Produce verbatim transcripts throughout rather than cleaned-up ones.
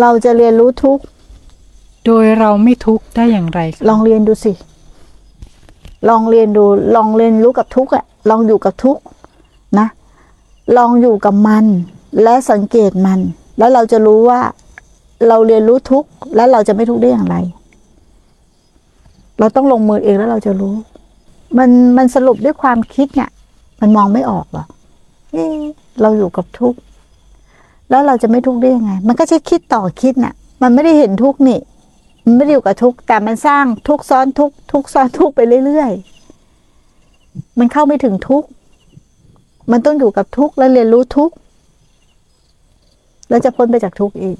เราจะเรียนรู้ทุกข์โดยเราไม่ทุกข์ได้อย่างไรลองเรียนดูสิลองเรียนดูลองเรียนรู้กับทุกข์อะลองอยู่กับทุกข์นะลองอยู่กับมันและสังเกตมันแล้วเราจะรู้ว่าเราเรียนรู้ทุกข์แล้วเราจะไม่ทุกข์ได้อย่างไรเราต้องลงมือเองแล้วเราจะรู้มันมันสรุปด้วยความคิดเนี่ยมันมองไม่ออกหรอกเอ๊ะเราอยู่กับทุกข์แล้วเราจะไม่ทุกข์ได้ยังไงมันก็ใช้คิดต่อคิดน่ะมันไม่ได้เห็นทุกข์นี่มันไม่ได้อยู่กับทุกข์แต่มันสร้างทุกข์ซ้อนทุกข์ทุกข์ซ้อนทุกข์ไปเรื่อยๆมันเข้าไม่ถึงทุกข์มันต้องอยู่กับทุกข์และเรียนรู้ทุกข์แล้วจะพ้นไปจากทุกข์เอง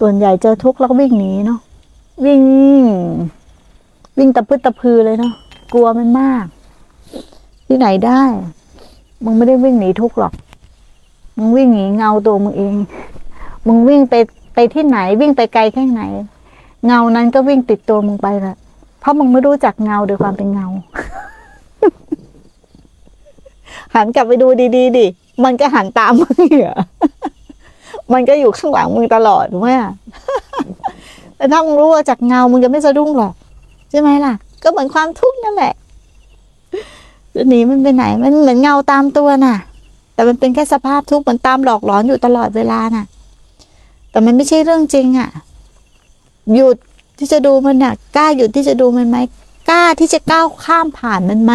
ส่วนใหญ่เจอทุกข์แล้วก็วิ่งหนีเนาะวิ่งวิ่งตะพึดตะพือเลยเนาะกลัวมันมากที่ไหนได้มึงไม่ได้วิ่งหนีทุกข์หรอกมึงวิ่งหนีเงาตัวมึงเองมึงวิ่งไปไปที่ไหนวิ่งไปไกลแค่ไหนเงานั้นก็วิ่งติดตัวมึงไปละเพราะมึงไม่รู้จักเงาโดยความเป็นเงา หันกลับไปดูดีๆดิมันก็หันตามมึงเหรอ มันก็อยู่ข้างหลังมึงตลอดถูกไหม แต่ถ้ามึงรู้ว่าจากเงามึงจะไม่สะดุ้งหรอกใช่ไหมล่ะก็เหมือนความทุกข์นั่นแหละจะหนีมันไปไหนมันเหมือนเงาตามตัวน่ะแต่มันเป็นแค่สภาพทุกข์มันตามหลอกหลอนอยู่ตลอดเวลาน่ะแต่มันไม่ใช่เรื่องจริงอ่ะหยุดที่จะดูมันน่ะกล้าหยุดที่จะดูมันไหมกล้าที่จะก้าวข้ามผ่านมันไหม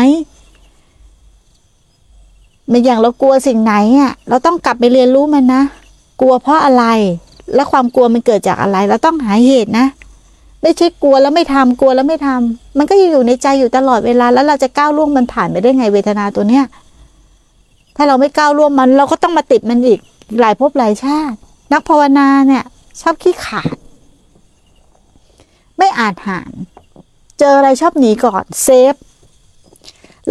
ไม่อย่างเรากลัวสิ่งไหนอ่ะเราต้องกลับไปเรียนรู้มันนะกลัวเพราะอะไรและความกลัวมันเกิดจากอะไรเราต้องหาเหตุนะไม่ใช่กลัวแล้วไม่ทำกลัวแล้วไม่ทำมันก็อยู่ในใจอยู่ตลอดเวลาแล้วเราจะก้าวล่วงมันผ่านไปได้ไงเวทนาตัวเนี้ยถ้าเราไม่ก้าวล่วงมันเราก็ต้องมาติดมันอีกหลายภพหลายชาตินักภาวนาเนี่ยชอบขี้ขาดไม่อาจหารเจออะไรชอบหนีก่อนเซฟ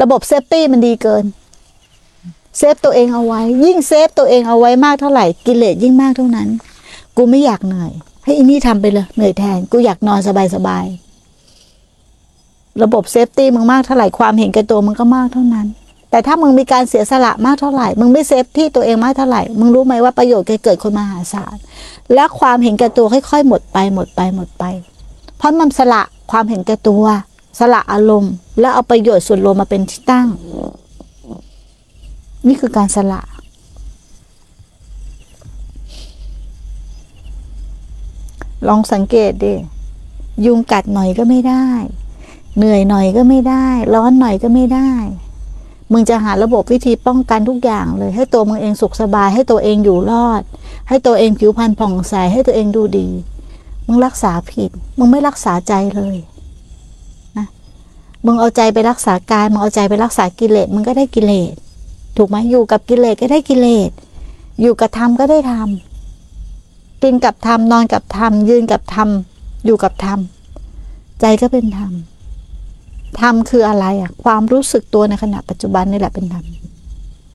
ระบบเซฟตี้มันดีเกินเซฟตัวเองเอาไว้ยิ่งเซฟตัวเองเอาไว้มากเท่าไหร่กิเลสยิ่งมากเท่านั้นกูไม่อยากเหนื่อยให้อินี่ทำไปเลยเหนื่อยแทนกูอยากนอนสบายๆระบบเซฟตี้มึงมากเท่าไหร่ความเห็นแก่ตัวมึงก็มากเท่านั้นแต่ถ้ามึงมีการเสียสละมากเท่าไหร่มึงไม่เซฟที่ตัวเองมากเท่าไหร่มึงรู้ไหมว่าประโยชน์จะเกิดคนมหาศาลและความเห็นแก่ตัวค่อยๆหมดไปหมดไปหมดไปเพราะมันสละความเห็นแก่ตัวสละอารมณ์และเอาประโยชน์ส่วนรวมมาเป็นที่ตั้งนี่คือการสละลองสังเกตดิยุงกัดหน่อยก็ไม่ได้เหนื่อยหน่อยก็ไม่ได้ร้อนหน่อยก็ไม่ได้มึงจะหาระบบวิธีป้องกันทุกอย่างเลยให้ตัวมึงเองสุขสบายให้ตัวเองอยู่รอดให้ตัวเองผิวพรรณผ่องใสให้ตัวเองดูดีมึงรักษาผิดมึงไม่รักษาใจเลยนะมึงเอาใจไปรักษากายมึงเอาใจไปรักษากิเลสมึงก็ได้กิเลสถูกไหมอยู่กับกิเลสก็ได้กิเลสอยู่กับธรรมก็ได้ธรรมกินกับธรรมนอนกับธรรมยืนกับธรรมอยู่กับธรรมใจก็เป็นธรรมธรรมคืออะไรอ่ะความรู้สึกตัวในขณะปัจจุบันนี่แหละเป็นธรรม